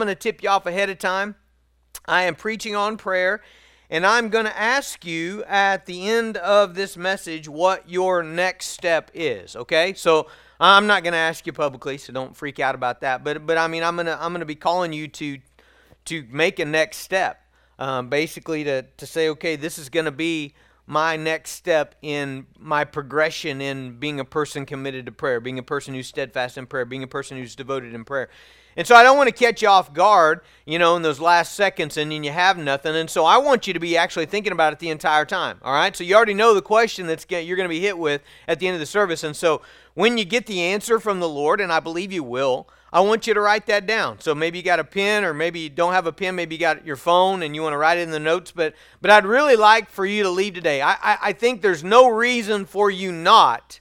I'm going to tip you off ahead of time. I am preaching on prayer, and I'm going to ask you at the end of this message what your next step is, okay? So I'm not going to ask you publicly, so don't freak out about that. But I mean, I'm going to be calling you to make a next step, basically to say, okay, this is going to be my next step in my progression in being a person committed to prayer, being a person who's steadfast in prayer, being a person who's devoted in prayer. And so I don't want to catch you off guard, in those last seconds and then you have nothing. And so I want you to be actually thinking about it the entire time, all right? So you already know the question that you're going to be hit with at the end of the service. And so when you get the answer from the Lord, and I believe you will, I want you to write that down. So maybe you got a pen, or maybe you don't have a pen, maybe you got your phone and you want to write it in the notes. But I'd really like for you to leave today. I think there's no reason for you not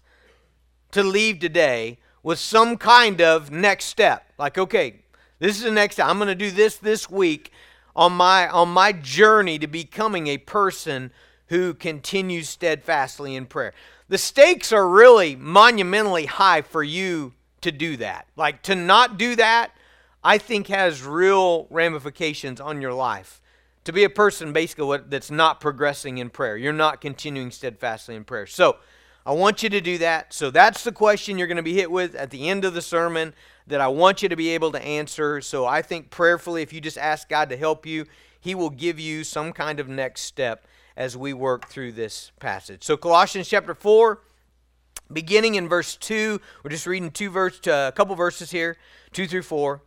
to leave today with some kind of next step. Like, okay, this is the next step. I'm going to do this week on my journey to becoming a person who continues steadfastly in prayer. The stakes are really monumentally high for you to do that. Like, to not do that, I think, has real ramifications on your life. To be a person, basically, that's not progressing in prayer. You're not continuing steadfastly in prayer. So I want you to do that. So that's the question you're going to be hit with at the end of the sermon that I want you to be able to answer. So I think prayerfully, if you just ask God to help you, He will give you some kind of next step as we work through this passage. So Colossians chapter 4, beginning in verse 2, we're just reading a couple verses here, 2 through 4.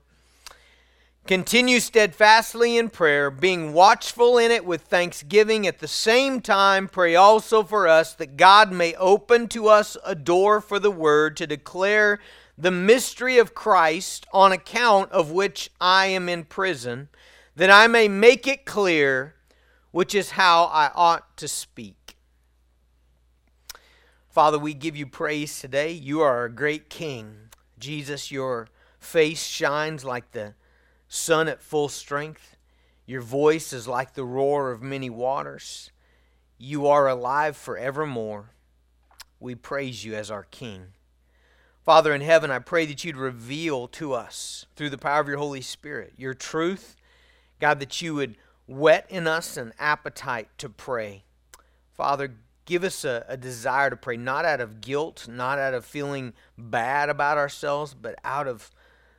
Continue steadfastly in prayer, being watchful in it with thanksgiving. At the same time, pray also for us, that God may open to us a door for the word to declare the mystery of Christ, on account of which I am in prison, that I may make it clear, which is how I ought to speak. Father, we give you praise today. You are a great King. Jesus, your face shines like the sun at full strength. Your voice is like the roar of many waters. You are alive forevermore. We praise you as our King. Father in heaven, I pray that you'd reveal to us, through the power of your Holy Spirit, your truth. God, that you would whet in us an appetite to pray. Father, give us a desire to pray, not out of guilt, not out of feeling bad about ourselves, but out of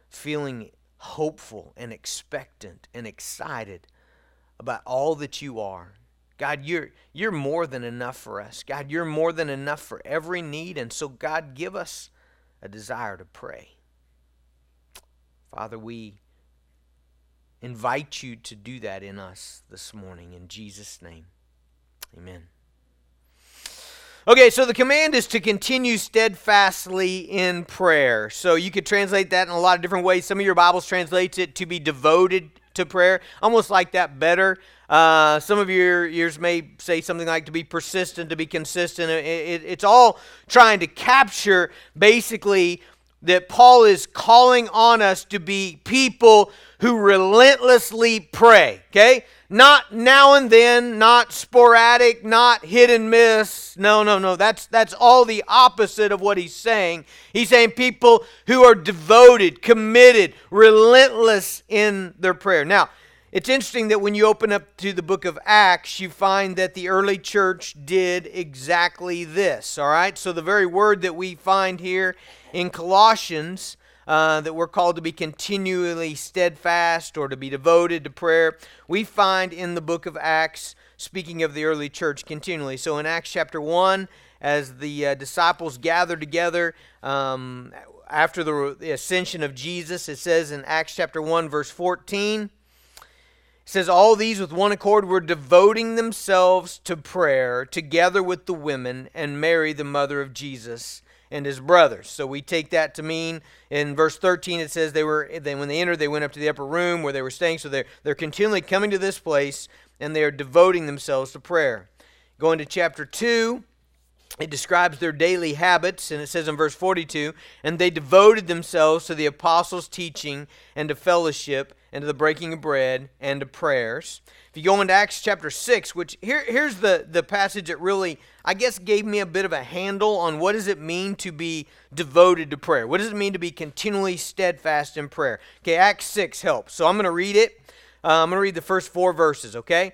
feeling hopeful and expectant and excited about all that you are. God, you're more than enough for us. God, you're more than enough for every need. And so, God, give us a desire to pray. Father, we invite you to do that in us this morning. In Jesus' name, amen. Okay, so the command is to continue steadfastly in prayer. So you could translate that in a lot of different ways. Some of your Bibles translates it to be devoted to prayer. I almost like that better. Some of yours may say something like to be persistent, to be consistent. It's all trying to capture basically that Paul is calling on us to be people who relentlessly pray, okay? Not now and then, not sporadic, not hit and miss. No. That's all the opposite of what he's saying. He's saying people who are devoted, committed, relentless in their prayer. Now, it's interesting that when you open up to the book of Acts, you find that the early church did exactly this, all right? So the very word that we find here in Colossians, that we're called to be continually steadfast or to be devoted to prayer, we find in the book of Acts, speaking of the early church continually. So in Acts chapter 1, as the disciples gather together after the ascension of Jesus, it says in Acts chapter 1, verse 14, it says, all these with one accord were devoting themselves to prayer, together with the women and Mary, the mother of Jesus, and his brothers. So we take that to mean, in verse 13 it says when they entered, they went up to the upper room where they were staying. So they're continually coming to this place, and they are devoting themselves to prayer. Going to chapter 2, it describes their daily habits, and it says in verse 42, and they devoted themselves to the apostles' teaching and to fellowship and to the breaking of bread, and to prayers. If you go into Acts chapter 6, which here's the passage that really, I guess, gave me a bit of a handle on what does it mean to be devoted to prayer? What does it mean to be continually steadfast in prayer? Okay, Acts 6 helps. So I'm going to read it. I'm going to read the first 4 verses, okay?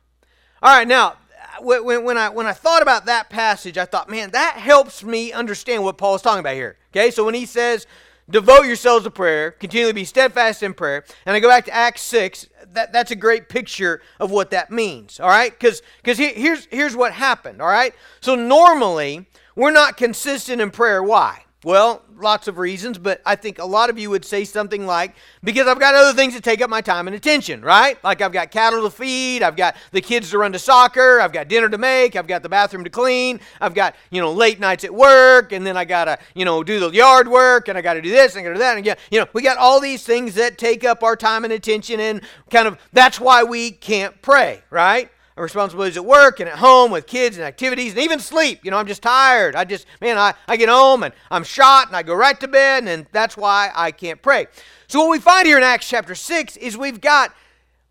All right, now, when I thought about that passage, I thought, man, that helps me understand what Paul is talking about here. Okay, so when he says, devote yourselves to prayer, continually be steadfast in prayer, and I go back to Acts 6, that's a great picture of what that means, all right? Because here's what happened, all right? So normally, we're not consistent in prayer. Why? Well, lots of reasons, but I think a lot of you would say something like, because I've got other things to take up my time and attention, right? Like I've got cattle to feed, I've got the kids to run to soccer, I've got dinner to make, I've got the bathroom to clean, I've got, late nights at work, and then I got to, do the yard work, and I got to do this, and I got to do that, and we got all these things that take up our time and attention, and kind of that's why we can't pray, right? Our responsibilities at work and at home with kids and activities and even sleep. I'm just tired. I get home and I'm shot and I go right to bed, and that's why I can't pray. So what we find here in Acts chapter 6 is we've got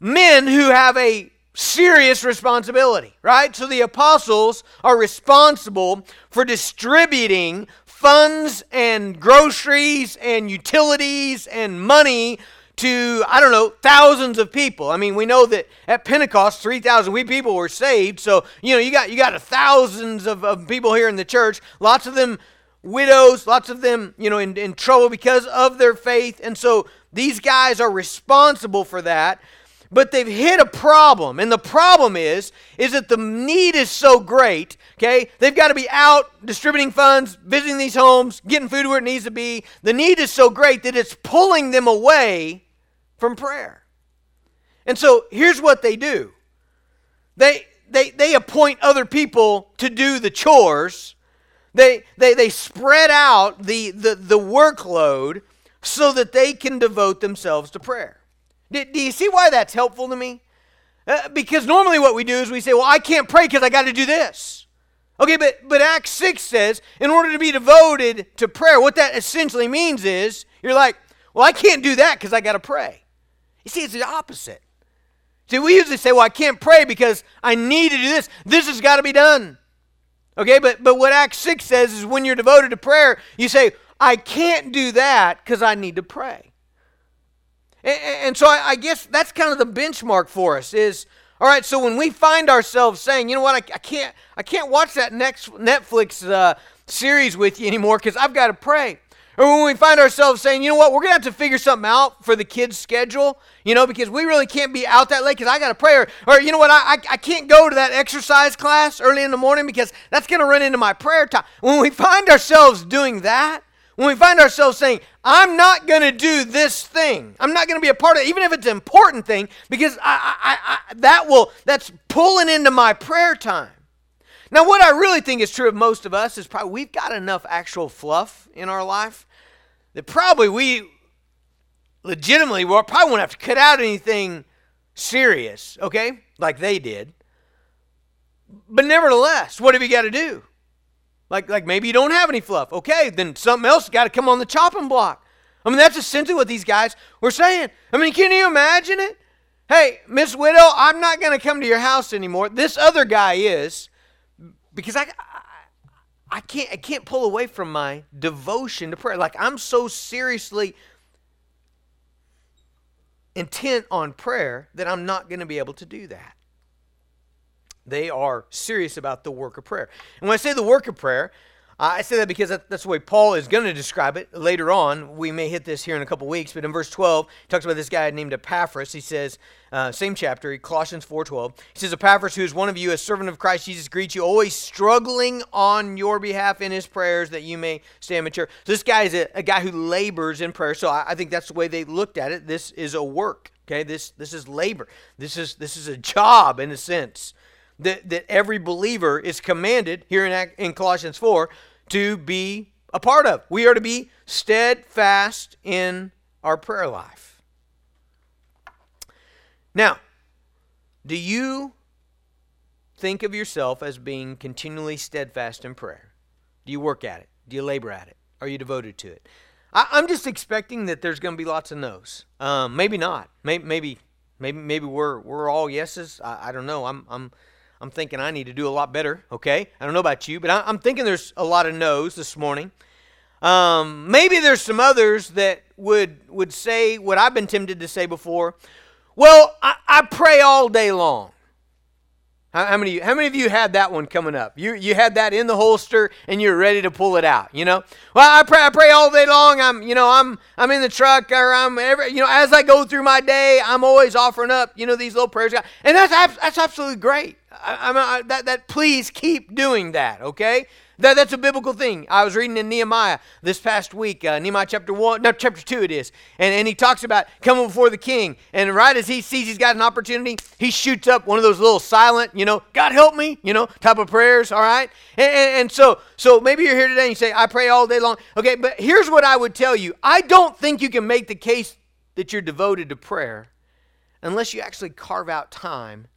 men who have a serious responsibility, right? So the apostles are responsible for distributing funds and groceries and utilities and money to, thousands of people. We know that at Pentecost, 3,000 people were saved. So, you got thousands of people here in the church, lots of them widows, lots of them, in trouble because of their faith. And so these guys are responsible for that, but they've hit a problem. And the problem is that the need is so great, okay? They've got to be out distributing funds, visiting these homes, getting food where it needs to be. The need is so great that it's pulling them away from prayer. And so here's what they do. They appoint other people to do the chores. They spread out the workload so that they can devote themselves to prayer. Do you see why that's helpful to me? Because normally what we do is we say, well, I can't pray because I got to do this. Okay, but Acts 6 says, in order to be devoted to prayer, what that essentially means is, you're like, well, I can't do that because I got to pray. You see, it's the opposite. See, we usually say, well, I can't pray because I need to do this. This has got to be done. Okay, but what Acts 6 says is when you're devoted to prayer, you say, I can't do that because I need to pray. And so I guess that's kind of the benchmark for us is, all right, so when we find ourselves saying, you know what, I can't watch that next Netflix series with you anymore because I've got to pray. Or when we find ourselves saying, you know what, we're going to have to figure something out for the kids' schedule, because we really can't be out that late because I got to pray. Or you know what, I can't go to that exercise class early in the morning because that's going to run into my prayer time. When we find ourselves doing that, when we find ourselves saying, I'm not going to do this thing, I'm not going to be a part of it, even if it's an important thing, because that's pulling into my prayer time. Now, what I really think is true of most of us is probably we've got enough actual fluff in our life that probably we probably won't have to cut out anything serious, okay, like they did. But nevertheless, what have you got to do? Like maybe you don't have any fluff. Okay, then something else has got to come on the chopping block. That's essentially what these guys were saying. Can you imagine it? Hey, Miss Widow, I'm not going to come to your house anymore. This other guy is, because I can't pull away from my devotion to prayer. Like I'm so seriously intent on prayer that I'm not going to be able to do that. They are serious about the work of prayer. And when I say the work of prayer, I say that because that's the way Paul is going to describe it later on. We may hit this here in a couple weeks, but in verse 12, he talks about this guy named Epaphras. He says, same chapter, Colossians 4:12. He says, Epaphras, who is one of you, a servant of Christ Jesus, greets you, always struggling on your behalf in his prayers that you may stand mature. So this guy is a guy who labors in prayer. So I think that's the way they looked at it. This is a work. Okay, this is labor. This is a job in a sense that every believer is commanded here in Colossians 4 to be a part of. We are to be steadfast in our prayer life. Now, do you think of yourself as being continually steadfast in prayer? Do you work at it? Do you labor at it? Are you devoted to it? I'm just expecting that there's going to be lots of no's. Maybe not. Maybe we're all yeses. I don't know. I'm thinking I need to do a lot better. Okay, I don't know about you, but I'm thinking there's a lot of no's this morning. Maybe there's some others that would say what I've been tempted to say before. Well, I pray all day long. How many of you had that one coming up? You had that in the holster and you're ready to pull it out, you know? Well, I pray all day long. I'm in the truck, or as I go through my day, I'm always offering up, these little prayers. And that's absolutely great. Please keep doing that, okay? That's a biblical thing. I was reading in Nehemiah this past week, Nehemiah chapter 2 it is, and he talks about coming before the king, and right as he sees he's got an opportunity, he shoots up one of those little silent, God help me, type of prayers, all right? And so maybe you're here today and you say, I pray all day long. Okay, but here's what I would tell you. I don't think you can make the case that you're devoted to prayer unless you actually carve out time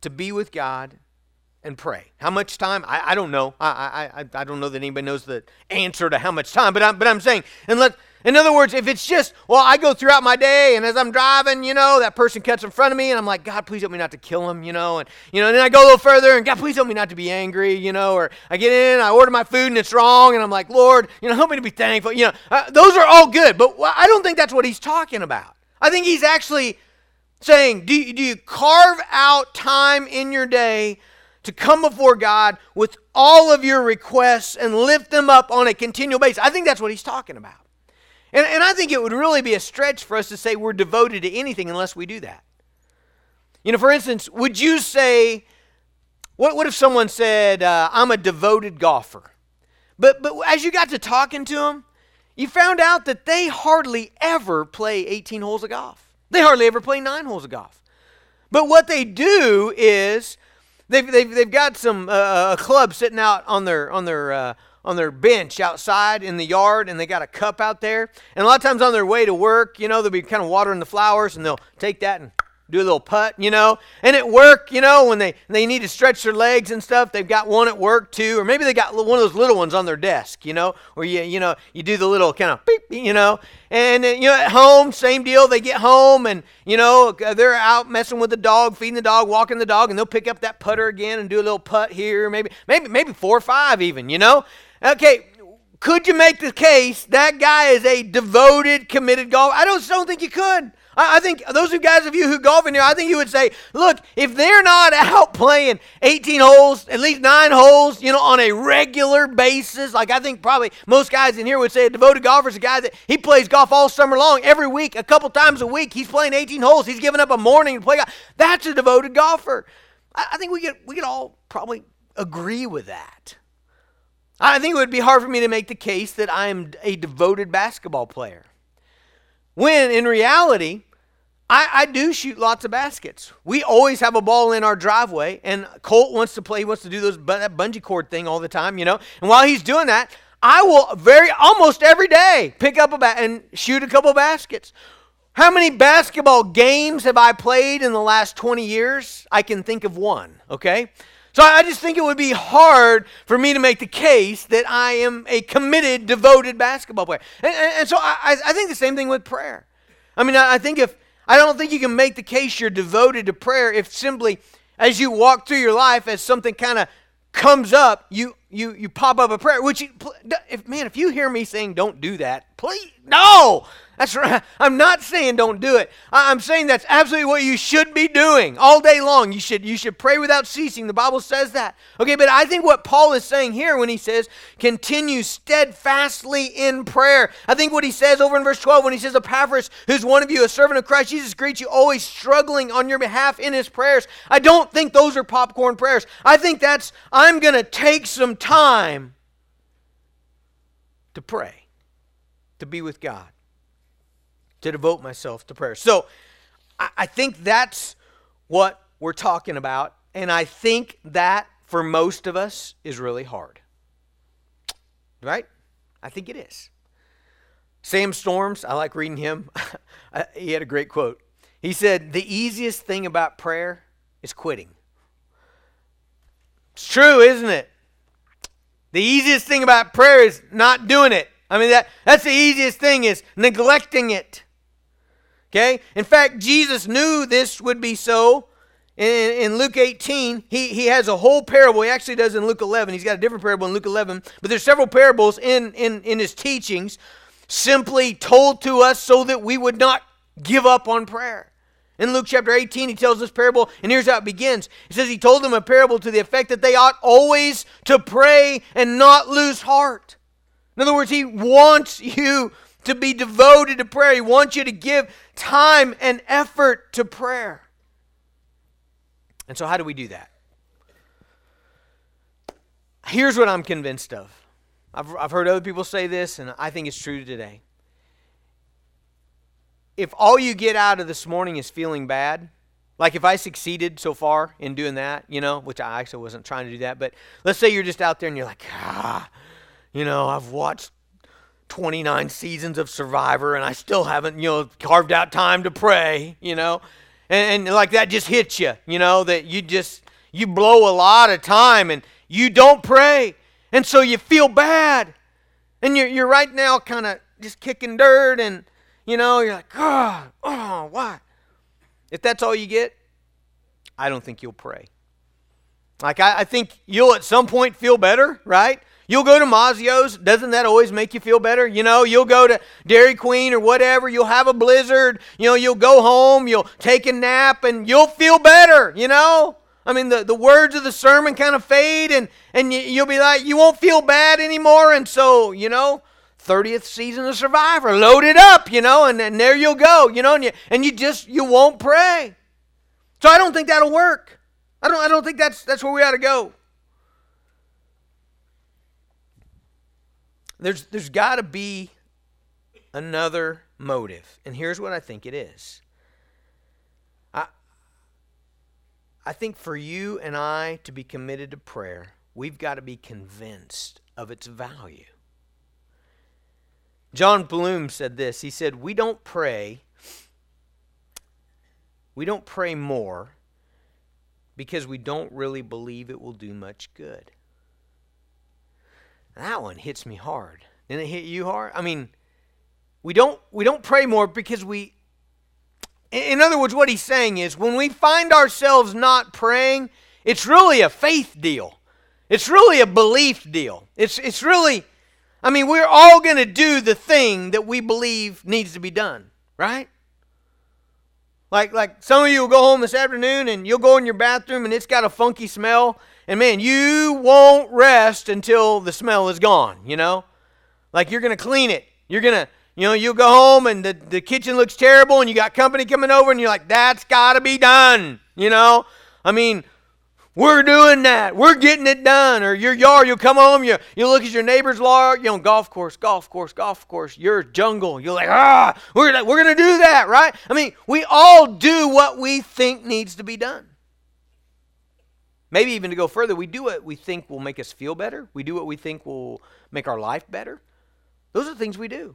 to be with God and pray. How much time? I don't know. I don't know that anybody knows the answer to how much time. But I'm saying, in other words, if it's just, I go throughout my day, and as I'm driving, that person cuts in front of me, and I'm like, God, please help me not to kill him, and then I go a little further, and God, please help me not to be angry, or I get in, I order my food, and it's wrong, and I'm like, Lord, help me to be thankful. Those are all good, but I don't think that's what he's talking about. I think he's actually saying, do you carve out time in your day to come before God with all of your requests and lift them up on a continual basis? I think that's what he's talking about. And I think it would really be a stretch for us to say we're devoted to anything unless we do that. For instance, would you say, what if someone said, I'm a devoted golfer? But as you got to talking to them, you found out that they hardly ever play 18 holes of golf. They hardly ever play 9 holes of golf. But what they do is they've got some a club sitting out on their bench outside in the yard, and they got a cup out there. And a lot of times on their way to work, they'll be kind of watering the flowers, and they'll take that and do a little putt, And at work, when they need to stretch their legs and stuff, they've got one at work too, or maybe they got one of those little ones on their desk, where you do the little kind of beep, And at home, same deal. They get home and they're out messing with the dog, feeding the dog, walking the dog, and they'll pick up that putter again and do a little putt here, maybe 4 or 5 even, Okay, could you make the case that guy is a devoted, committed golfer? I don't think you could. I think those of you who golf in here, I think you would say, look, if they're not out playing 18 holes, at least 9 holes, on a regular basis, like I think probably most guys in here would say a devoted golfer is a guy that he plays golf all summer long, every week, a couple times a week, he's playing 18 holes, he's giving up a morning to play golf. That's a devoted golfer. I think we could all probably agree with that. I think it would be hard for me to make the case that I'm a devoted basketball player, when in reality, I do shoot lots of baskets. We always have a ball in our driveway, and Colt wants to play. He wants to do that bungee cord thing all the time, And while he's doing that, I will almost every day pick up a bat and shoot a couple baskets. How many basketball games have I played in the last 20 years? I can think of one, okay? So I just think it would be hard for me to make the case that I am a committed, devoted basketball player. And so I think the same thing with prayer. I don't think you can make the case you're devoted to prayer if simply as you walk through your life, as something kind of comes up, you pop up a prayer. If you hear me saying don't do that, please, no! That's right. I'm not saying don't do it. I'm saying that's absolutely what you should be doing all day long. You should pray without ceasing. The Bible says that. Okay, but I think what Paul is saying here when he says continue steadfastly in prayer, I think what he says over in verse 12 when he says Epaphras, who's one of you, a servant of Christ Jesus, greets you, always struggling on your behalf in his prayers. I don't think those are popcorn prayers. I think that's, I'm going to take some time to pray, to be with God, to devote myself to prayer. So I think that's what we're talking about. And I think that for most of us is really hard. Right? I think it is. Sam Storms, I like reading him. He had a great quote. He said, the easiest thing about prayer is quitting. It's true, isn't it? The easiest thing about prayer is not doing it. I mean, that's the easiest thing, is neglecting it. Okay? In fact, Jesus knew this would be so. In Luke 18, he has a whole parable. He actually does in Luke 11. He's got a different parable in Luke 11. But there's several parables in his teachings simply told to us so that we would not give up on prayer. In Luke chapter 18, he tells this parable, and here's how it begins. He says, he told them a parable to the effect that they ought always to pray and not lose heart. In other words, he wants you to be devoted to prayer. He wants you to give time and effort to prayer. And so how do we do that? Here's what I'm convinced of. I've heard other people say this, and I think it's true today. If all you get out of this morning is feeling bad, like if I succeeded so far in doing that, you know, which I actually wasn't trying to do that, but let's say you're just out there and you're like, you know, I've watched 29 seasons of Survivor and I still haven't, you know, carved out time to pray, you know. And like that just hits you, you know, that you blow a lot of time and you don't pray. And so you feel bad. And you're right now kind of just kicking dirt and, you know, you're like, oh, why? If that's all you get, I don't think you'll pray. Like I think you'll at some point feel better, right? You'll go to Mazio's. Doesn't that always make you feel better? You know, you'll go to Dairy Queen or whatever. You'll have a blizzard. You know, you'll go home. You'll take a nap and you'll feel better, you know? I mean, the words of the sermon kind of fade and you'll be like, you won't feel bad anymore. And so, you know, 30th season of Survivor, load it up, you know, and there you'll go, you know, and you won't pray. So I don't think that'll work. I don't think that's where we ought to go. There's got to be another motive. And here's what I think it is. I think for you and I to be committed to prayer, we've got to be convinced of its value. John Bloom said this. He said, we don't pray more because we don't really believe it will do much good. That one hits me hard. Didn't it hit you hard? I mean, we don't pray more because we... In other words, what he's saying is when we find ourselves not praying, it's really a faith deal. It's really a belief deal. It's really... I mean, we're all going to do the thing that we believe needs to be done, right? Like some of you will go home this afternoon and you'll go in your bathroom and it's got a funky smell. And man, you won't rest until the smell is gone, you know? Like you're going to clean it. You're going to, you know, you'll go home and the kitchen looks terrible and you got company coming over and you're like, that's got to be done, you know? I mean, we're doing that. We're getting it done. Or your yard, you'll come home, you look at your neighbor's yard, you know, golf course, your jungle. You're like, we're going to do that, right? I mean, we all do what we think needs to be done. Maybe even to go further, we do what we think will make us feel better. We do what we think will make our life better. Those are the things we do.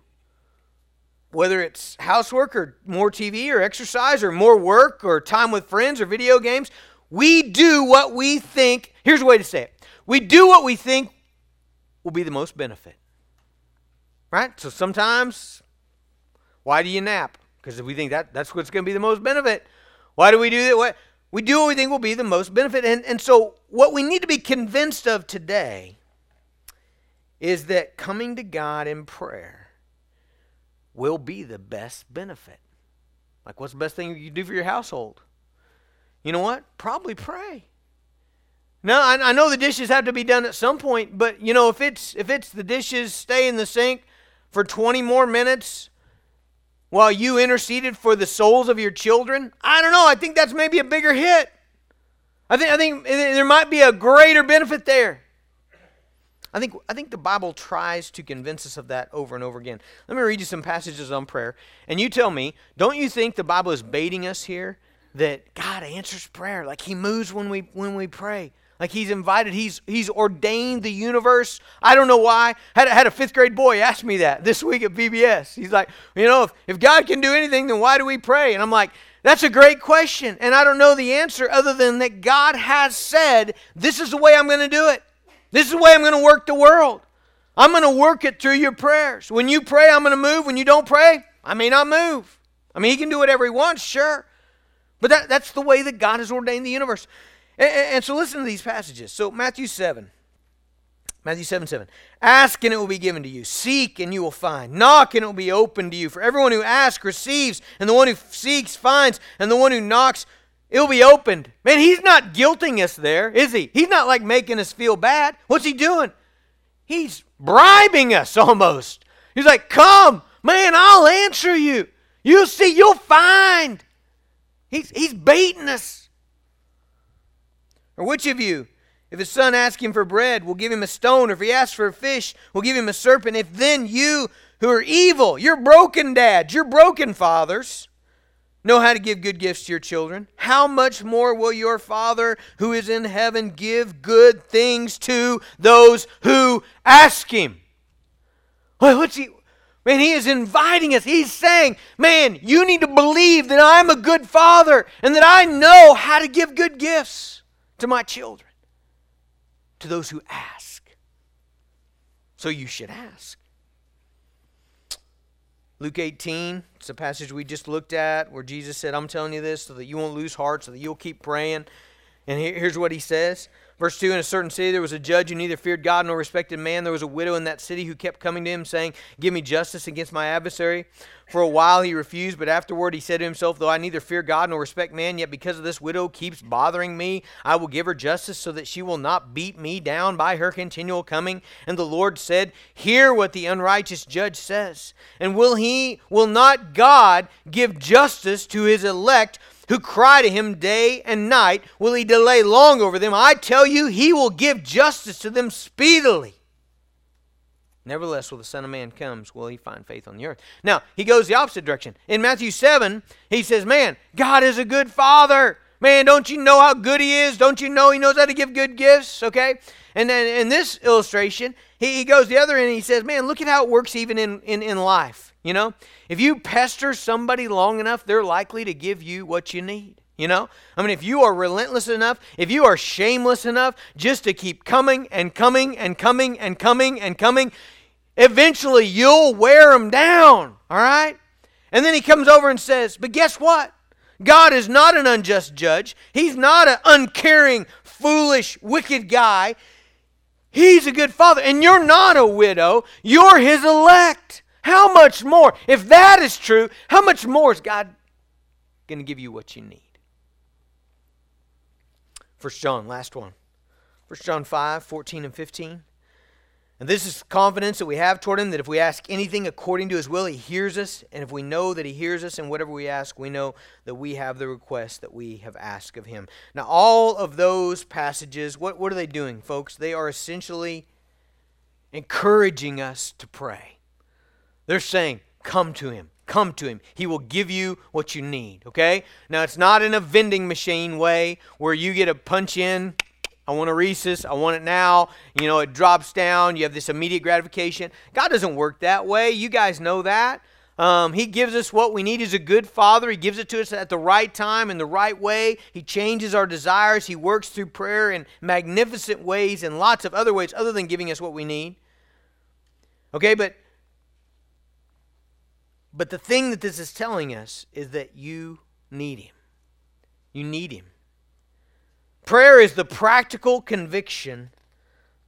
Whether it's housework or more TV or exercise or more work or time with friends or video games, we do what we think. Here's a way to say it. We do what we think will be the most benefit. Right? So sometimes, why do you nap? Because if we think that's what's going to be the most benefit. Why do we do that? What? We do what we think will be the most benefit. And so what we need to be convinced of today is that coming to God in prayer will be the best benefit. Like, what's the best thing you can do for your household? You know what? Probably pray. Now, I know the dishes have to be done at some point, but, you know, if it's the dishes stay in the sink for 20 more minutes... while you interceded for the souls of your children, I don't know. I think that's maybe a bigger hit. I think there might be a greater benefit there. I think the Bible tries to convince us of that over and over again. Let me read you some passages on prayer. And you tell me, don't you think the Bible is baiting us here that God answers prayer? Like he moves when we pray. Like he's invited, he's ordained the universe. I don't know why. Had a fifth grade boy ask me that this week at VBS. He's like, you know, if God can do anything, then why do we pray? And I'm like, that's a great question. And I don't know the answer other than that God has said, this is the way I'm going to do it. This is the way I'm going to work the world. I'm going to work it through your prayers. When you pray, I'm going to move. When you don't pray, I may not move. I mean, he can do whatever he wants, sure. But that's the way that God has ordained the universe. And so listen to these passages. So Matthew 7:7. Ask and it will be given to you. Seek and you will find. Knock and it will be opened to you. For everyone who asks receives, and the one who seeks finds, and the one who knocks, it will be opened. Man, he's not guilting us there, is he? He's not like making us feel bad. What's he doing? He's bribing us almost. He's like, come, man, I'll answer you. You'll see, you'll find. He's baiting us. Or which of you, if his son asks him for bread, will give him a stone? Or if he asks for a fish, will give him a serpent? If then you who are evil, you're broken dads, you're broken fathers, know how to give good gifts to your children, how much more will your Father who is in heaven give good things to those who ask him? Well, man, he is inviting us. He's saying, man, you need to believe that I'm a good father and that I know how to give good gifts to my children, to those who ask. So you should ask. Luke 18, it's a passage we just looked at where Jesus said, I'm telling you this so that you won't lose heart, so that you'll keep praying. And here's what he says. Verse 2, in a certain city there was a judge who neither feared God nor respected man. There was a widow in that city who kept coming to him, saying, give me justice against my adversary. For a while he refused, but afterward he said to himself, though I neither fear God nor respect man, yet because of this widow keeps bothering me, I will give her justice so that she will not beat me down by her continual coming. And the Lord said, hear what the unrighteous judge says. And will not God give justice to his elect who cry to him day and night? Will he delay long over them? I tell you, he will give justice to them speedily. Nevertheless, when the Son of Man comes, will he find faith on the earth? Now, he goes the opposite direction. In Matthew 7, he says, man, God is a good father. Man, don't you know how good he is? Don't you know he knows how to give good gifts? Okay? And then in this illustration, he goes the other end and he says, man, look at how it works even in life. You know, if you pester somebody long enough, they're likely to give you what you need. You know, I mean, if you are relentless enough, if you are shameless enough just to keep coming and coming and coming and coming and coming, eventually you'll wear them down. All right. And then he comes over and says, but guess what? God is not an unjust judge. He's not an uncaring, foolish, wicked guy. He's a good father. And you're not a widow. You're his elect. How much more? If that is true, how much more is God going to give you what you need? First John, last one. First John 5:14-15. And this is confidence that we have toward him, that if we ask anything according to his will, he hears us. And if we know that he hears us in whatever we ask, we know that we have the request that we have asked of him. Now, all of those passages, what are they doing, folks? They are essentially encouraging us to pray. They're saying, come to him. Come to him. He will give you what you need. Okay? Now, it's not in a vending machine way where you get a punch in. I want a Reese's. I want it now. You know, it drops down. You have this immediate gratification. God doesn't work that way. You guys know that. He gives us what we need. He's a good father. He gives it to us at the right time in the right way. He changes our desires. He works through prayer in magnificent ways and lots of other ways other than giving us what we need. Okay, But the thing that this is telling us is that you need him. You need him. Prayer is the practical conviction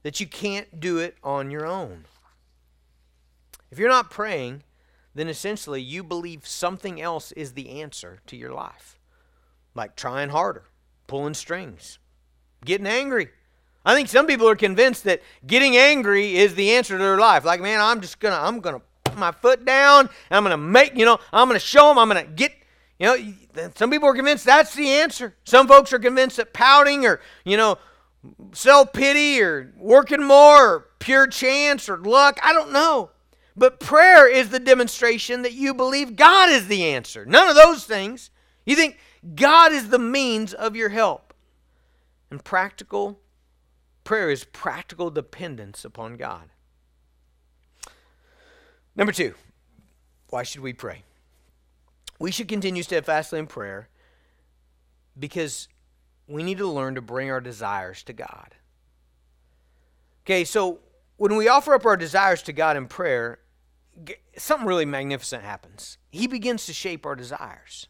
that you can't do it on your own. If you're not praying, then essentially you believe something else is the answer to your life. Like trying harder, pulling strings, getting angry. I think some people are convinced that getting angry is the answer to their life. Like, man, I'm going to my foot down, and I'm going to make, I'm going to show them, I'm going to get, some people are convinced that's the answer. Some folks are convinced that pouting or, self-pity or working more or pure chance or luck. I don't know. But prayer is the demonstration that you believe God is the answer. None of those things. You think God is the means of your help. And practical prayer is practical dependence upon God. Number two, why should we pray? We should continue steadfastly in prayer because we need to learn to bring our desires to God. Okay, so when we offer up our desires to God in prayer, something really magnificent happens. He begins to shape our desires.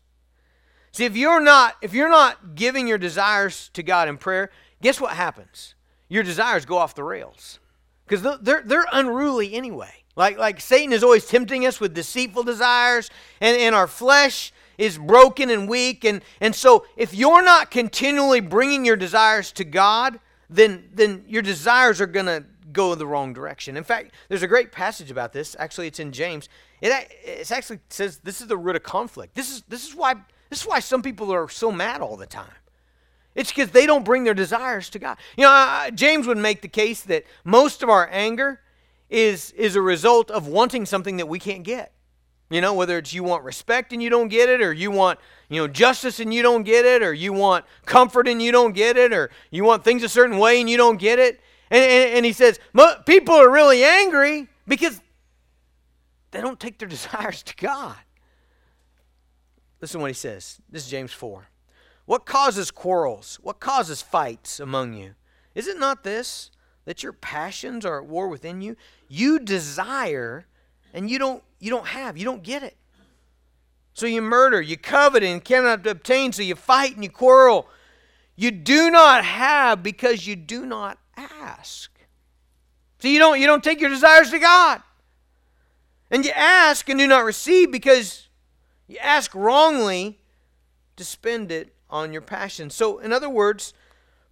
See, if you're not giving your desires to God in prayer, guess what happens? Your desires go off the rails because they're unruly anyway. Like Satan is always tempting us with deceitful desires, and our flesh is broken and weak. And so if you're not continually bringing your desires to God, then your desires are going to go in the wrong direction. In fact, there's a great passage about this. Actually, it's in James. It actually says this is the root of conflict. This is why some people are so mad all the time. It's because they don't bring their desires to God. You know, James would make the case that most of our anger is a result of wanting something that we can't get. You know, whether it's you want respect and you don't get it, or you want, you know, justice and you don't get it, or you want comfort and you don't get it, or you want things a certain way and you don't get it. And he says, people are really angry because they don't take their desires to God. Listen to what he says. This is James 4. What causes quarrels? What causes fights among you? Is it not this, that your passions are at war within you? You desire and you don't get it. So you murder, you covet and cannot obtain, so you fight and you quarrel. You do not have because you do not ask. So you don't take your desires to God. And you ask and do not receive because you ask wrongly to spend it on your passions. So in other words,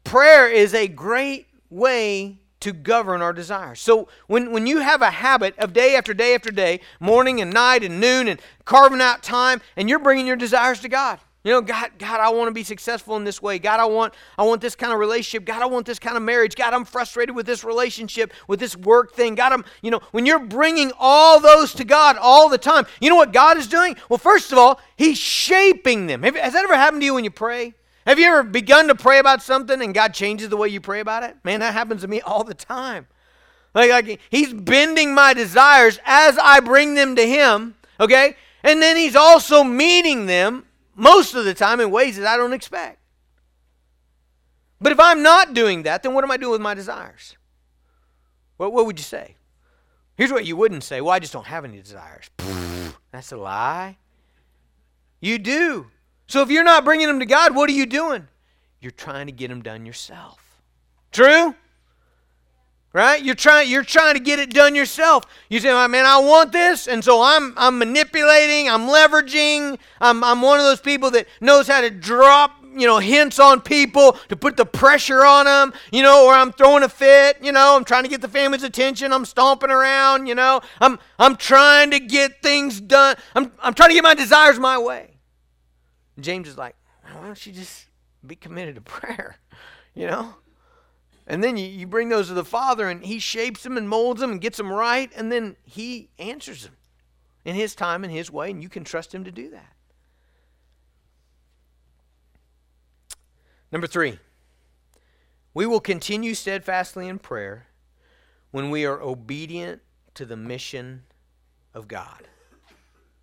prayer is a great way to govern our desires. So when you have a habit of day after day after day, morning and night and noon, and carving out time, and you're bringing your desires to God. You know, God, I want to be successful in this way. God, I want this kind of relationship. God, I want this kind of marriage. God, I'm frustrated with this relationship, with this work thing. God, when you're bringing all those to God all the time, you know what God is doing? Well, first of all, He's shaping them. Has that ever happened to you when you pray? Have you ever begun to pray about something and God changes the way you pray about it? Man, that happens to me all the time. Like He's bending my desires as I bring them to Him, okay? And then He's also meeting them most of the time in ways that I don't expect. But if I'm not doing that, then what am I doing with my desires? Well, what would you say? Here's what you wouldn't say. Well, I just don't have any desires. That's a lie. You do. So if you're not bringing them to God, what are you doing? You're trying to get them done yourself. True? Right? You're trying to get it done yourself. You say, oh, man, I want this, and so I'm manipulating, I'm leveraging, I'm one of those people that knows how to drop, you know, hints on people to put the pressure on them, you know, or I'm throwing a fit, you know, I'm trying to get the family's attention, I'm stomping around, you know, I'm trying to get things done. I'm trying to get my desires my way. James is like, why don't you just be committed to prayer, you know? And then you bring those to the Father, and He shapes them and molds them and gets them right, and then He answers them in His time and His way, and you can trust Him to do that. Number three, we will continue steadfastly in prayer when we are obedient to the mission of God.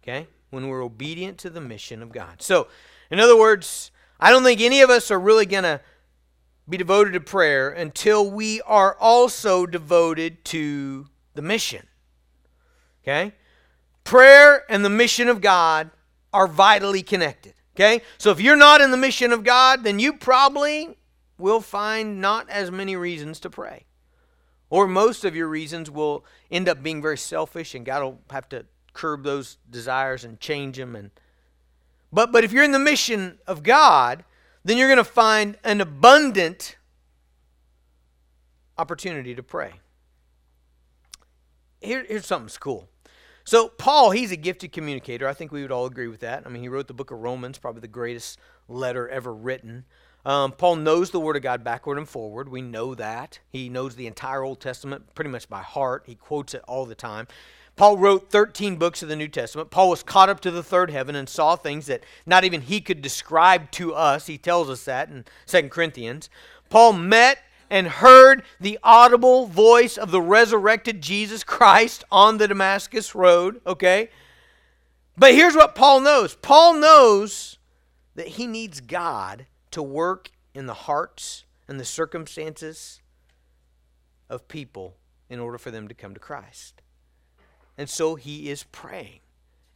Okay? When we're obedient to the mission of God. So, in other words, I don't think any of us are really going to be devoted to prayer until we are also devoted to the mission. Okay? Prayer and the mission of God are vitally connected. Okay? So if you're not in the mission of God, then you probably will find not as many reasons to pray. Or most of your reasons will end up being very selfish, and God will have to curb those desires and change them. But if you're in the mission of God, then you're going to find an abundant opportunity to pray. Here's something cool. So Paul, he's a gifted communicator. I think we would all agree with that. I mean, he wrote the book of Romans, probably the greatest letter ever written. Paul knows the Word of God backward and forward. We know that. He knows the entire Old Testament pretty much by heart. He quotes it all the time. Paul wrote 13 books of the New Testament. Paul was caught up to the third heaven and saw things that not even he could describe to us. He tells us that in 2 Corinthians. Paul met and heard the audible voice of the resurrected Jesus Christ on the Damascus Road, okay? But here's what Paul knows. Paul knows that he needs God to work in the hearts and the circumstances of people in order for them to come to Christ. And so he is praying.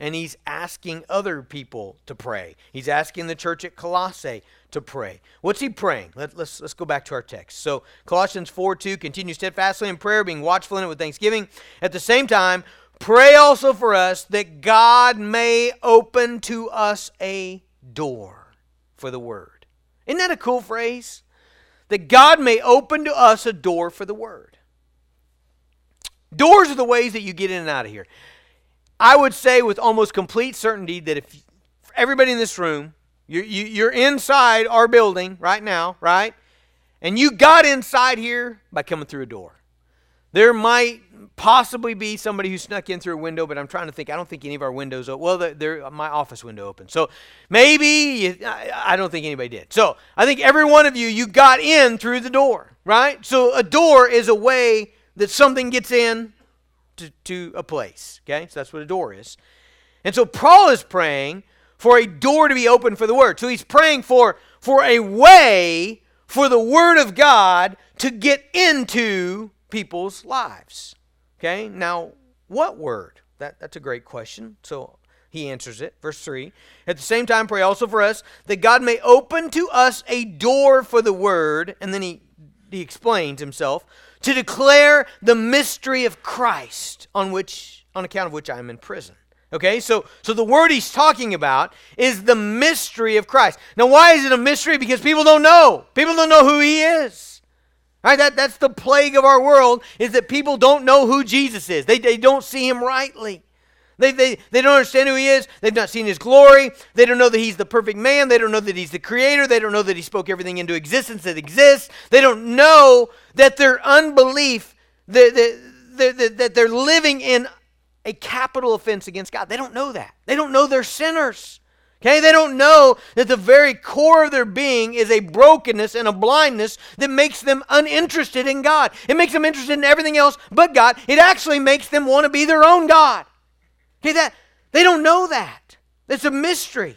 And he's asking other people to pray. He's asking the church at Colossae to pray. What's he praying? Let's go back to our text. So Colossians 4:2, continue steadfastly in prayer, being watchful in it with thanksgiving. At the same time, pray also for us that God may open to us a door for the word. Isn't that a cool phrase? That God may open to us a door for the word. Doors are the ways that you get in and out of here. I would say with almost complete certainty that if everybody in this room, you're inside our building right now, right? And you got inside here by coming through a door. There might possibly be somebody who snuck in through a window, but I'm trying to think. I don't think any of our windows, my office window open. So maybe, I don't think anybody did. So I think every one of you got in through the door, right? So a door is a way that something gets in to a place, okay? So that's what a door is. And so Paul is praying for a door to be open for the word. So he's praying for a way for the word of God to get into people's lives, okay? Now, what word? That's a great question. So he answers it. Verse 3, at the same time pray also for us that God may open to us a door for the word. And then he explains himself, to declare the mystery of Christ, on account of which I am in prison. Okay, so the word he's talking about is the mystery of Christ. Now, why is it a mystery? Because people don't know. People don't know who he is. All right, that's the plague of our world, is that people don't know who Jesus is. They don't see him rightly. They don't understand who he is. They've not seen his glory. They don't know that he's the perfect man. They don't know that he's the creator. They don't know that he spoke everything into existence that exists. They don't know that their unbelief, that they're living in a capital offense against God. They don't know that. They don't know they're sinners. Okay? They don't know that the very core of their being is a brokenness and a blindness that makes them uninterested in God. It makes them interested in everything else but God. It actually makes them want to be their own God. Okay, they don't know that. That's a mystery.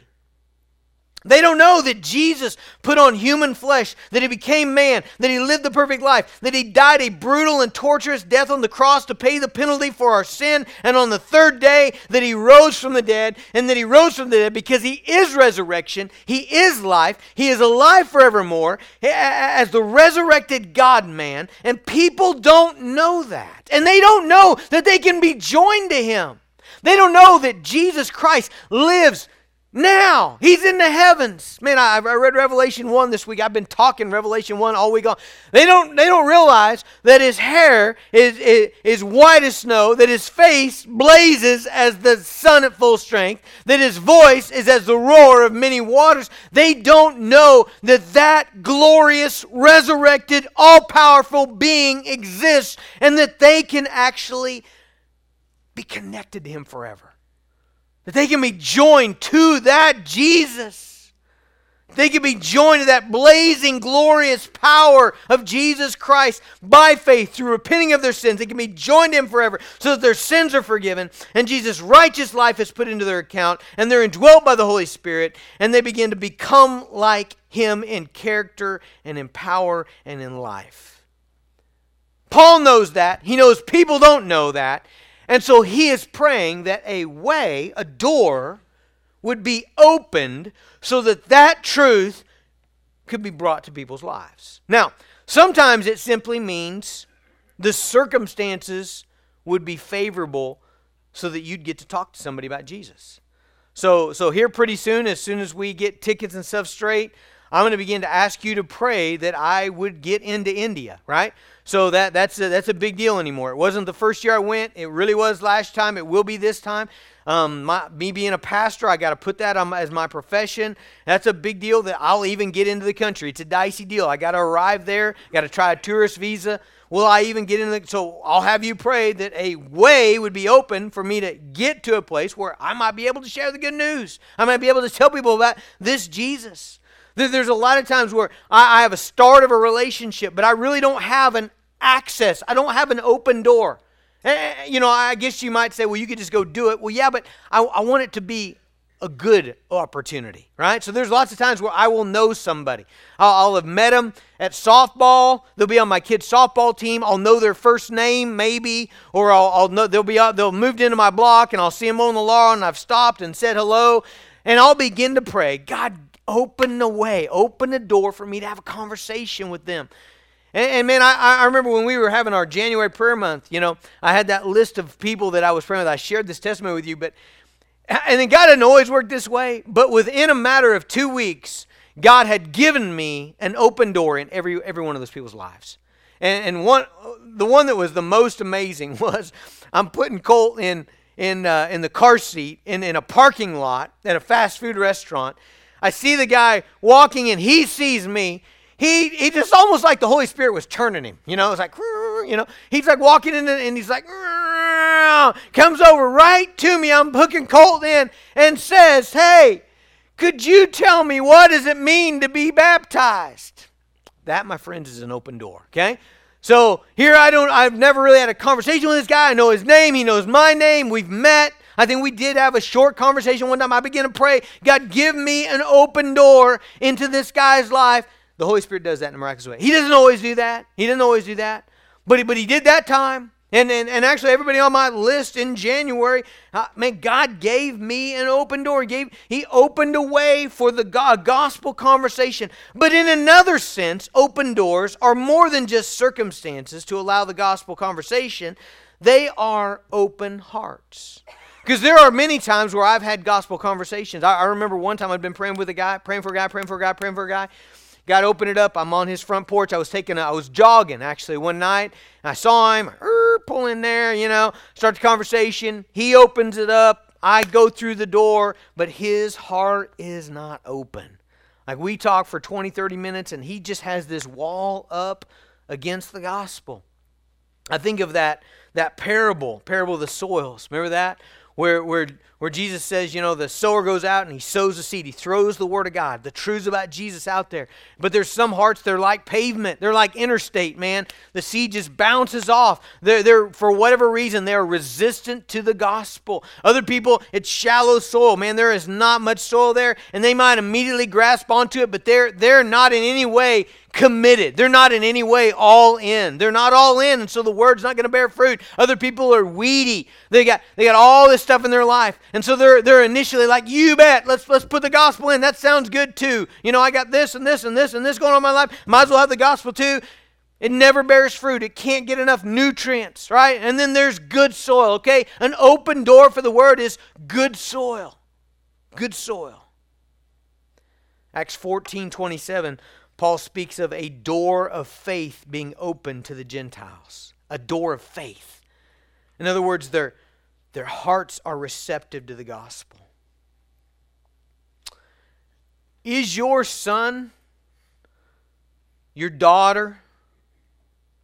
They don't know that Jesus put on human flesh, that he became man, that he lived the perfect life, that he died a brutal and torturous death on the cross to pay the penalty for our sin, and on the third day that he rose from the dead, and that he rose from the dead because he is resurrection, he is life, he is alive forevermore as the resurrected God-man, and people don't know that. And they don't know that they can be joined to him. They don't know that Jesus Christ lives now. He's in the heavens. Man, I read Revelation 1 this week. I've been talking Revelation 1 all week long. They don't realize that his hair is white as snow, that his face blazes as the sun at full strength, that his voice is as the roar of many waters. They don't know that glorious, resurrected, all-powerful being exists and that they can actually be connected to him forever. That they can be joined to that Jesus. They can be joined to that blazing, glorious power of Jesus Christ by faith through repenting of their sins. They can be joined to him forever so that their sins are forgiven and Jesus' righteous life is put into their account and they're indwelt by the Holy Spirit and they begin to become like him in character and in power and in life. Paul knows that. He knows people don't know that. And so he is praying that a way, a door, would be opened so that that truth could be brought to people's lives. Now, sometimes it simply means the circumstances would be favorable so that you'd get to talk to somebody about Jesus. So here pretty soon as we get tickets and stuff straight, I'm going to begin to ask you to pray that I would get into India, right? So that's a big deal anymore. It wasn't the first year I went. It really was last time. It will be this time. Me being a pastor, I got to put that on as my profession. That's a big deal that I'll even get into the country. It's a dicey deal. I got to arrive there. Got to try a tourist visa. Will I even get into it? So I'll have you pray that a way would be open for me to get to a place where I might be able to share the good news. I might be able to tell people about this Jesus. There's a lot of times where I have a start of a relationship, but I really don't have an access. I don't have an open door. You know, I guess you might say, well, you could just go do it. Well, yeah, but I want it to be a good opportunity, right? So there's lots of times where I will know somebody. I'll have met them at softball. They'll be on my kid's softball team. I'll know their first name, maybe, or I'll know they'll moved into my block, and I'll see them on the lawn, and I've stopped and said hello, and I'll begin to pray, God, open the way, open the door for me to have a conversation with them. And man, I remember when we were having our January prayer month, you know, I had that list of people that I was praying with. I shared this testimony with you, but. And then God didn't always work this way, but within a matter of 2 weeks, God had given me an open door in every one of those people's lives. And the one that was the most amazing was I'm putting Colt in the car seat in a parking lot at a fast food restaurant. I see the guy walking in. He sees me. He just almost like the Holy Spirit was turning him. You know, it's like, you know, he's like walking in and he's like, comes over right to me. I'm hooking Colt in and says, hey, could you tell me what does it mean to be baptized? That, my friends, is an open door, okay? So here I've never really had a conversation with this guy. I know his name. He knows my name. We've met. I think we did have a short conversation one time. I began to pray, God, give me an open door into this guy's life. The Holy Spirit does that in a miraculous way. He doesn't always do that. He doesn't always do that. But he did that time. And actually, everybody on my list in January, man, God gave me an open door. He opened a way for the gospel conversation. But in another sense, open doors are more than just circumstances to allow the gospel conversation. They are open hearts. Because there are many times where I've had gospel conversations. I remember one time I'd been praying with a guy, praying for a guy. God opened it up. I'm on his front porch. I was jogging actually one night. And I saw him pull in there, you know, start the conversation. He opens it up. I go through the door, but his heart is not open. Like we talk for 20, 30 minutes and he just has this wall up against the gospel. I think of that parable of the soils. Remember that? Where Jesus says, you know, the sower goes out and he sows the seed. He throws the word of God, the truths about Jesus out there. But there's some hearts, they're like pavement. They're like interstate, man. The seed just bounces off. They're for whatever reason, they're resistant to the gospel. Other people, it's shallow soil, man. There is not much soil there. And they might immediately grasp onto it, but they're not in any way committed. They're not in any way all in. They're not all in, and so the word's not going to bear fruit. Other people are weedy. They got all this stuff in their life, and so they're initially like, you bet, let's put the gospel in. That sounds good too. You know, I got this and this and this and this going on in my life. Might as well have the gospel too. It never bears fruit. It can't get enough nutrients, right? And then there's good soil, okay? An open door for the word is good soil. Good soil. Acts 14:27. Paul speaks of a door of faith being open to the Gentiles. A door of faith. In other words, their hearts are receptive to the gospel. Is your son, your daughter,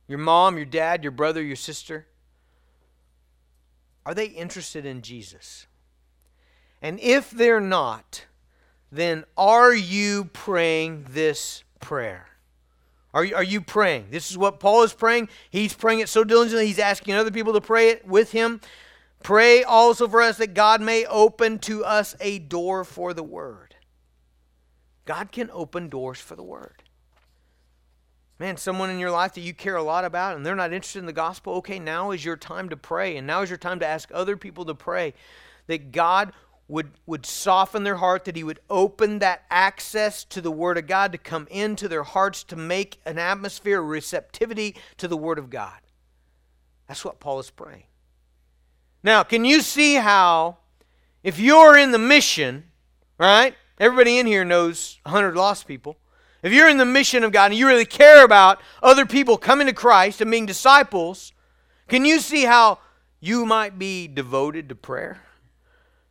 your mom, your dad, your brother, your sister, are they interested in Jesus? And if they're not, then are you praying this prayer? Are you praying? This is what Paul is praying. He's praying it so diligently. He's asking other people to pray it with him. Pray also for us that God may open to us a door for the word. God can open doors for the word. Man, someone in your life that you care a lot about and they're not interested in the gospel, okay, now is your time to pray. And now is your time to ask other people to pray that God would soften their heart, that he would open that access to the Word of God to come into their hearts to make an atmosphere of receptivity to the Word of God. That's what Paul is praying. Now, can you see how, if you're in the mission, right? Everybody in here knows 100 lost people. If you're in the mission of God and you really care about other people coming to Christ and being disciples, can you see how you might be devoted to prayer?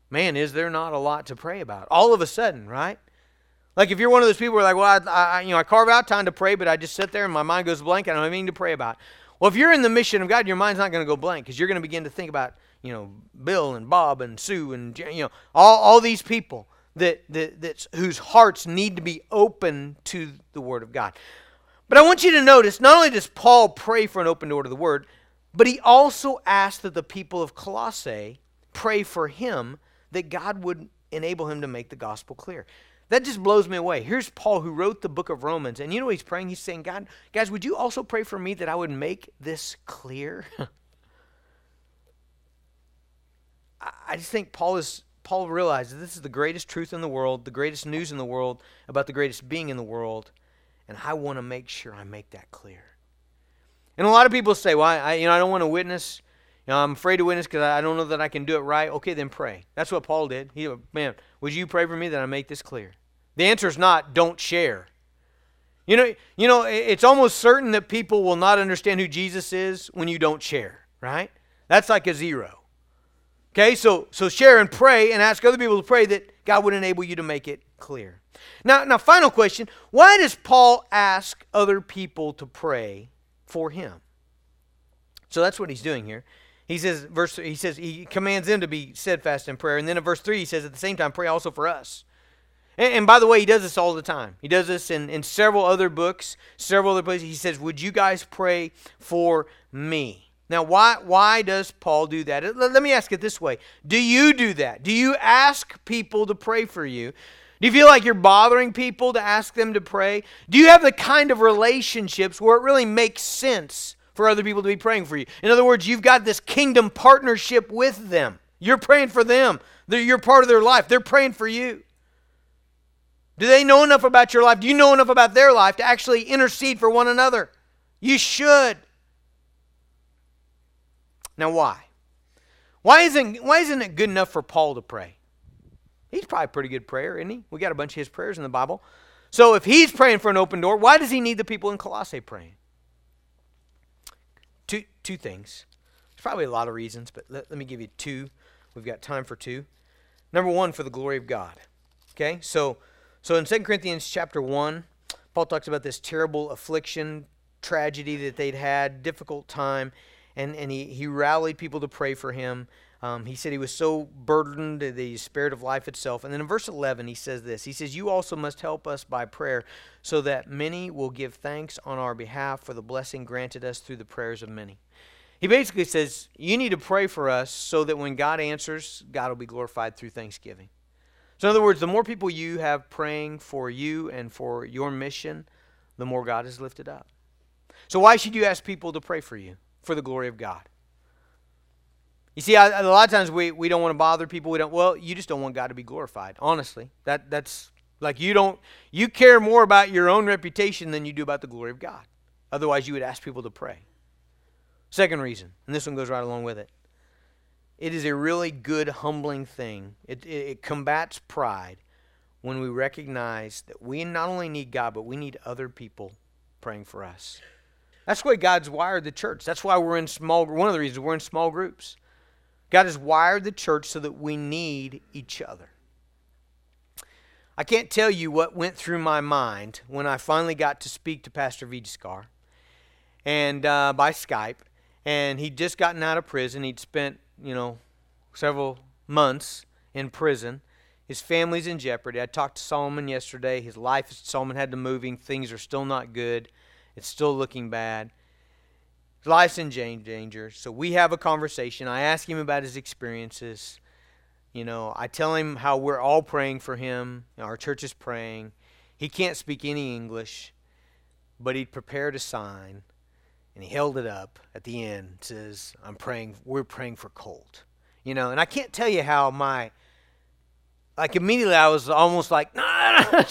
Man, is there not a lot to pray about? All of a sudden, right? Like if you're one of those people who are like, well, I carve out time to pray, but I just sit there and my mind goes blank. I don't have anything to pray about. Well, if you're in the mission of God, your mind's not going to go blank because you're going to begin to think about, Bill and Bob and Sue and, all these people that's whose hearts need to be open to the Word of God. But I want you to notice, not only does Paul pray for an open door to the Word, but he also asked that the people of Colossae pray for him that God would enable him to make the gospel clear. That just blows me away. Here's Paul who wrote the book of Romans, and you know what he's praying? He's saying, God, guys, would you also pray for me that I would make this clear? I just think Paul realizes this is the greatest truth in the world, the greatest news in the world, about the greatest being in the world, and I want to make sure I make that clear. And a lot of people say, well, I don't want to witness. I'm afraid to witness because I don't know that I can do it right. Okay, then pray. That's what Paul did. Man, would you pray for me that I make this clear? The answer is not, don't share. You know, it's almost certain that people will not understand who Jesus is when you don't share, right? That's like a zero. Okay, so share and pray and ask other people to pray that God would enable you to make it clear. Now, final question. Why does Paul ask other people to pray for him? So that's what he's doing here. He says he commands them to be steadfast in prayer. And then in verse 3, he says, at the same time, pray also for us. And by the way, he does this all the time. He does this in several other books, several other places. He says, would you guys pray for me? Now, why does Paul do that? Let me ask it this way. Do you do that? Do you ask people to pray for you? Do you feel like you're bothering people to ask them to pray? Do you have the kind of relationships where it really makes sense for other people to be praying for you? In other words, you've got this kingdom partnership with them. You're praying for them. You're part of their life. They're praying for you. Do they know enough about your life? Do you know enough about their life to actually intercede for one another? You should. Now, why? Why isn't it good enough for Paul to pray? He's probably a pretty good prayer, isn't he? We got a bunch of his prayers in the Bible. So if he's praying for an open door, why does he need the people in Colossae praying? Two things. There's probably a lot of reasons, but let me give you two. We've got time for two. Number one, for the glory of God. Okay, so in 2 Corinthians chapter 1, Paul talks about this terrible affliction, tragedy that they'd had, difficult time, and he rallied people to pray for him. He said he was so burdened that the spirit of life itself. And then in verse 11, he says this. He says, you also must help us by prayer so that many will give thanks on our behalf for the blessing granted us through the prayers of many. He basically says, you need to pray for us so that when God answers, God will be glorified through thanksgiving. So in other words, the more people you have praying for you and for your mission, the more God is lifted up. So why should you ask people to pray for you? For the glory of God. You see, a lot of times we don't want to bother people. You just don't want God to be glorified. Honestly, that's like you care more about your own reputation than you do about the glory of God. Otherwise, you would ask people to pray. Second reason, and this one goes right along with it. It is a really good, humbling thing. It combats pride when we recognize that we not only need God, but we need other people praying for us. That's the way God's wired the church. That's why we're in small groups. One of the reasons we're in small groups. God has wired the church so that we need each other. I can't tell you what went through my mind when I finally got to speak to Pastor Vijascar and by Skype, and he'd just gotten out of prison. He'd spent, several months in prison. His family's in jeopardy. I talked to Solomon yesterday. His life, Solomon had to move. Things are still not good. It's still looking bad. Life's in danger. So we have a conversation. I ask him about his experiences. I tell him how we're all praying for him. Our church is praying. He can't speak any English, but he prepared a sign and he held it up at the end. It says, "I'm praying. We're praying for Colt." And I can't tell you how immediately I was almost like, nah. I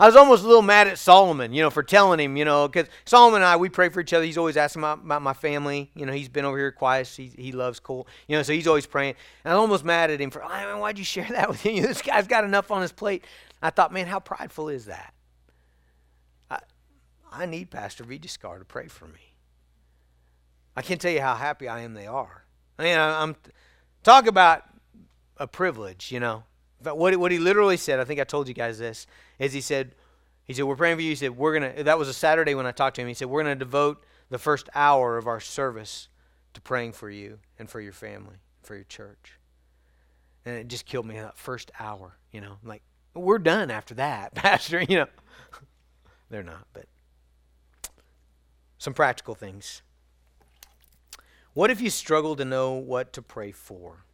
was almost a little mad at Solomon, for telling him, because Solomon and I, we pray for each other. He's always asking about my family. He's been over here quiet. He loves Colt. So he's always praying. And I was almost mad at him for, why'd you share that with him? This guy's got enough on his plate. I thought, man, how prideful is that? I need Pastor Vijascar to pray for me. I can't tell you how happy I am they are. I mean, I'm talk about a privilege, you know. But what he literally said, I think I told you guys this, is he said, we're praying for you. He said, we're going to, that was a Saturday when I talked to him. He said, we're going to devote the first hour of our service to praying for you and for your family, for your church. And it just killed me that first hour, you know. I'm like, we're done after that, Pastor, you know. They're not, but some practical things. What if you struggle to know what to pray for?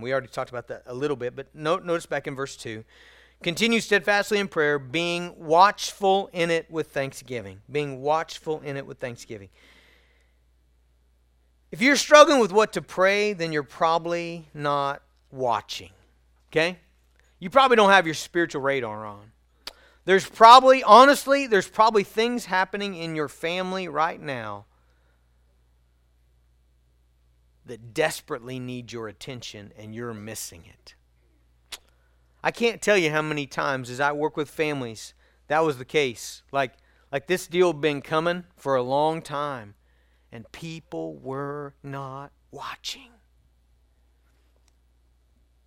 We already talked about that a little bit, but notice back in verse 2. Continue steadfastly in prayer, being watchful in it with thanksgiving. Being watchful in it with thanksgiving. If you're struggling with what to pray, then you're probably not watching, okay? You probably don't have your spiritual radar on. There's probably, honestly, things happening in your family right now that desperately need your attention, and you're missing it. I can't tell you how many times as I work with families, that was the case. Like this deal had been coming for a long time, and people were not watching.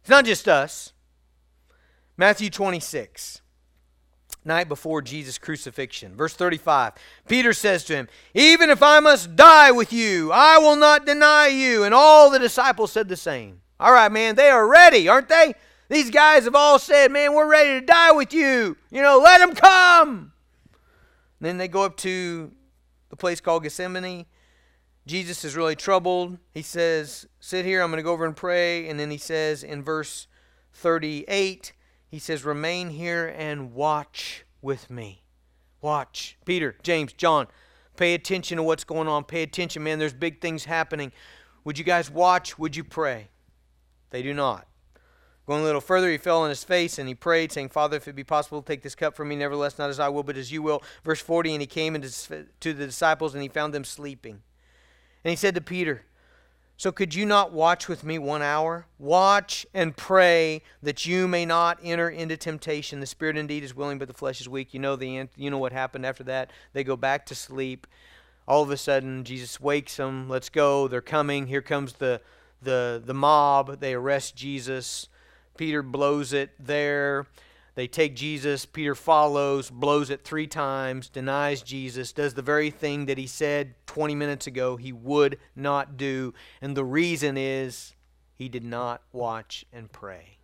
It's not just us. Matthew 26, night before Jesus' crucifixion. Verse 35, Peter says to him, "Even if I must die with you, I will not deny you." And all the disciples said the same. All right, man, they are ready, aren't they? These guys have all said, man, we're ready to die with you. You know, let them come. And then they go up to the place called Gethsemane. Jesus is really troubled. He says, sit here, I'm going to go over and pray. And then he says in verse 38, he says, remain here and watch with me. Watch. Peter, James, John, pay attention to what's going on. Pay attention, man. There's big things happening. Would you guys watch? Would you pray? They do not. Going a little further, he fell on his face and he prayed, saying, Father, if it be possible, take this cup from me. Nevertheless, not as I will, but as you will. Verse 40, and he came to the disciples and he found them sleeping. And he said to Peter, so could you not watch with me 1 hour? Watch and pray that you may not enter into temptation. The spirit indeed is willing, but the flesh is weak. You know the end. You know what happened after that. They go back to sleep. All of a sudden, Jesus wakes them. Let's go. They're coming. Here comes the mob. They arrest Jesus. Peter blows it there. They take Jesus. Peter follows, blows it 3 times, denies Jesus, does the very thing that he said 20 minutes ago he would not do. And the reason is he did not watch and pray.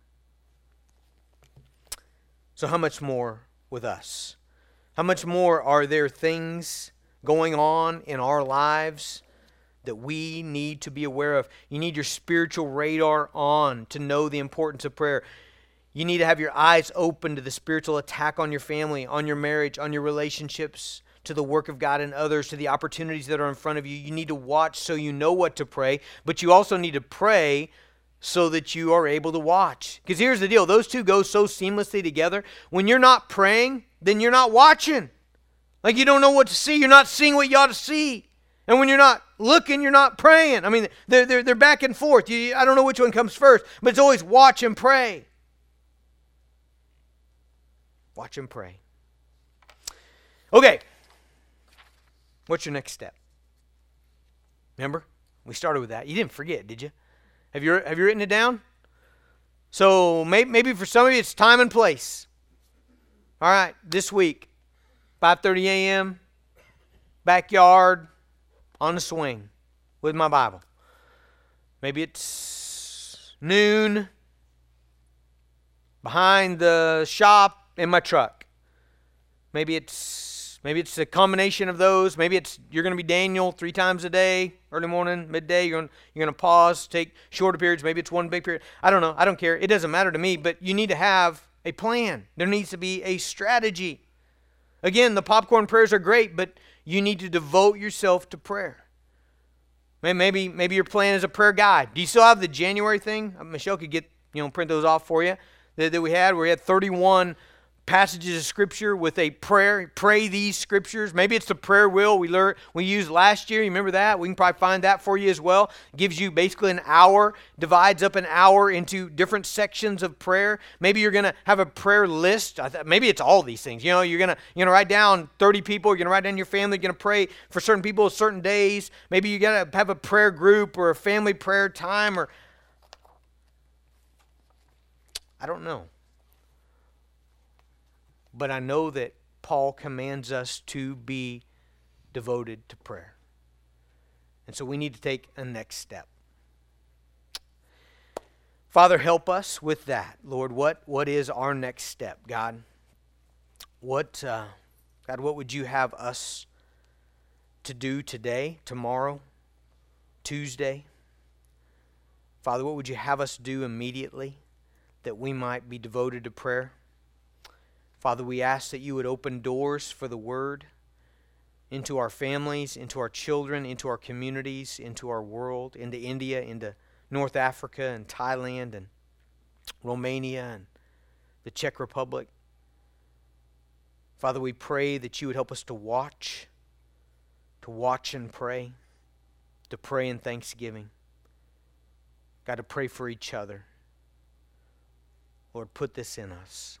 So how much more with us? How much more are there things going on in our lives that we need to be aware of? You need your spiritual radar on to know the importance of prayer. You need to have your eyes open to the spiritual attack on your family, on your marriage, on your relationships, to the work of God and others, to the opportunities that are in front of you. You need to watch so you know what to pray, but you also need to pray so that you are able to watch. Because here's the deal. Those two go so seamlessly together. When you're not praying, then you're not watching. Like you don't know what to see. You're not seeing what you ought to see. And when you're not looking, you're not praying. I mean, they're back and forth. I don't know which one comes first, but it's always watch and pray. Watch and pray. Okay. What's your next step? Remember? We started with that. You didn't forget, did you? Have you written it down? So maybe for some of you it's time and place. All right, this week, 5:30 a.m., backyard, on the swing with my Bible. Maybe it's noon, behind the shop, in my truck. Maybe it's a combination of those. Maybe it's you're going to be Daniel 3 times a day, early morning, midday. You're going to pause, take shorter periods. Maybe it's one big period. I don't know. I don't care. It doesn't matter to me, but you need to have a plan. There needs to be a strategy. Again, the popcorn prayers are great, but you need to devote yourself to prayer. Maybe your plan is a prayer guide. Do you still have the January thing? Michelle could print those off for you that we had. We had 31 passages of Scripture with a prayer. Pray these Scriptures. Maybe it's the prayer wheel we used last year. You remember that? We can probably find that for you as well. It gives you basically an hour, divides up an hour into different sections of prayer. Maybe you're going to have a prayer list. Maybe it's all these things. You know, you're going to write down 30 people. You're going to write down your family. You're going to pray for certain people certain days. Maybe you got to have a prayer group or a family prayer time, or I don't know. But I know that Paul commands us to be devoted to prayer. And so we need to take a next step. Father, help us with that. Lord, what is our next step, God? What would you have us to do today, tomorrow, Tuesday? Father, what would you have us do immediately that we might be devoted to prayer? Father, we ask that you would open doors for the Word into our families, into our children, into our communities, into our world, into India, into North Africa and Thailand and Romania and the Czech Republic. Father, we pray that you would help us to watch and pray, to pray in thanksgiving. God, to pray for each other. Lord, put this in us.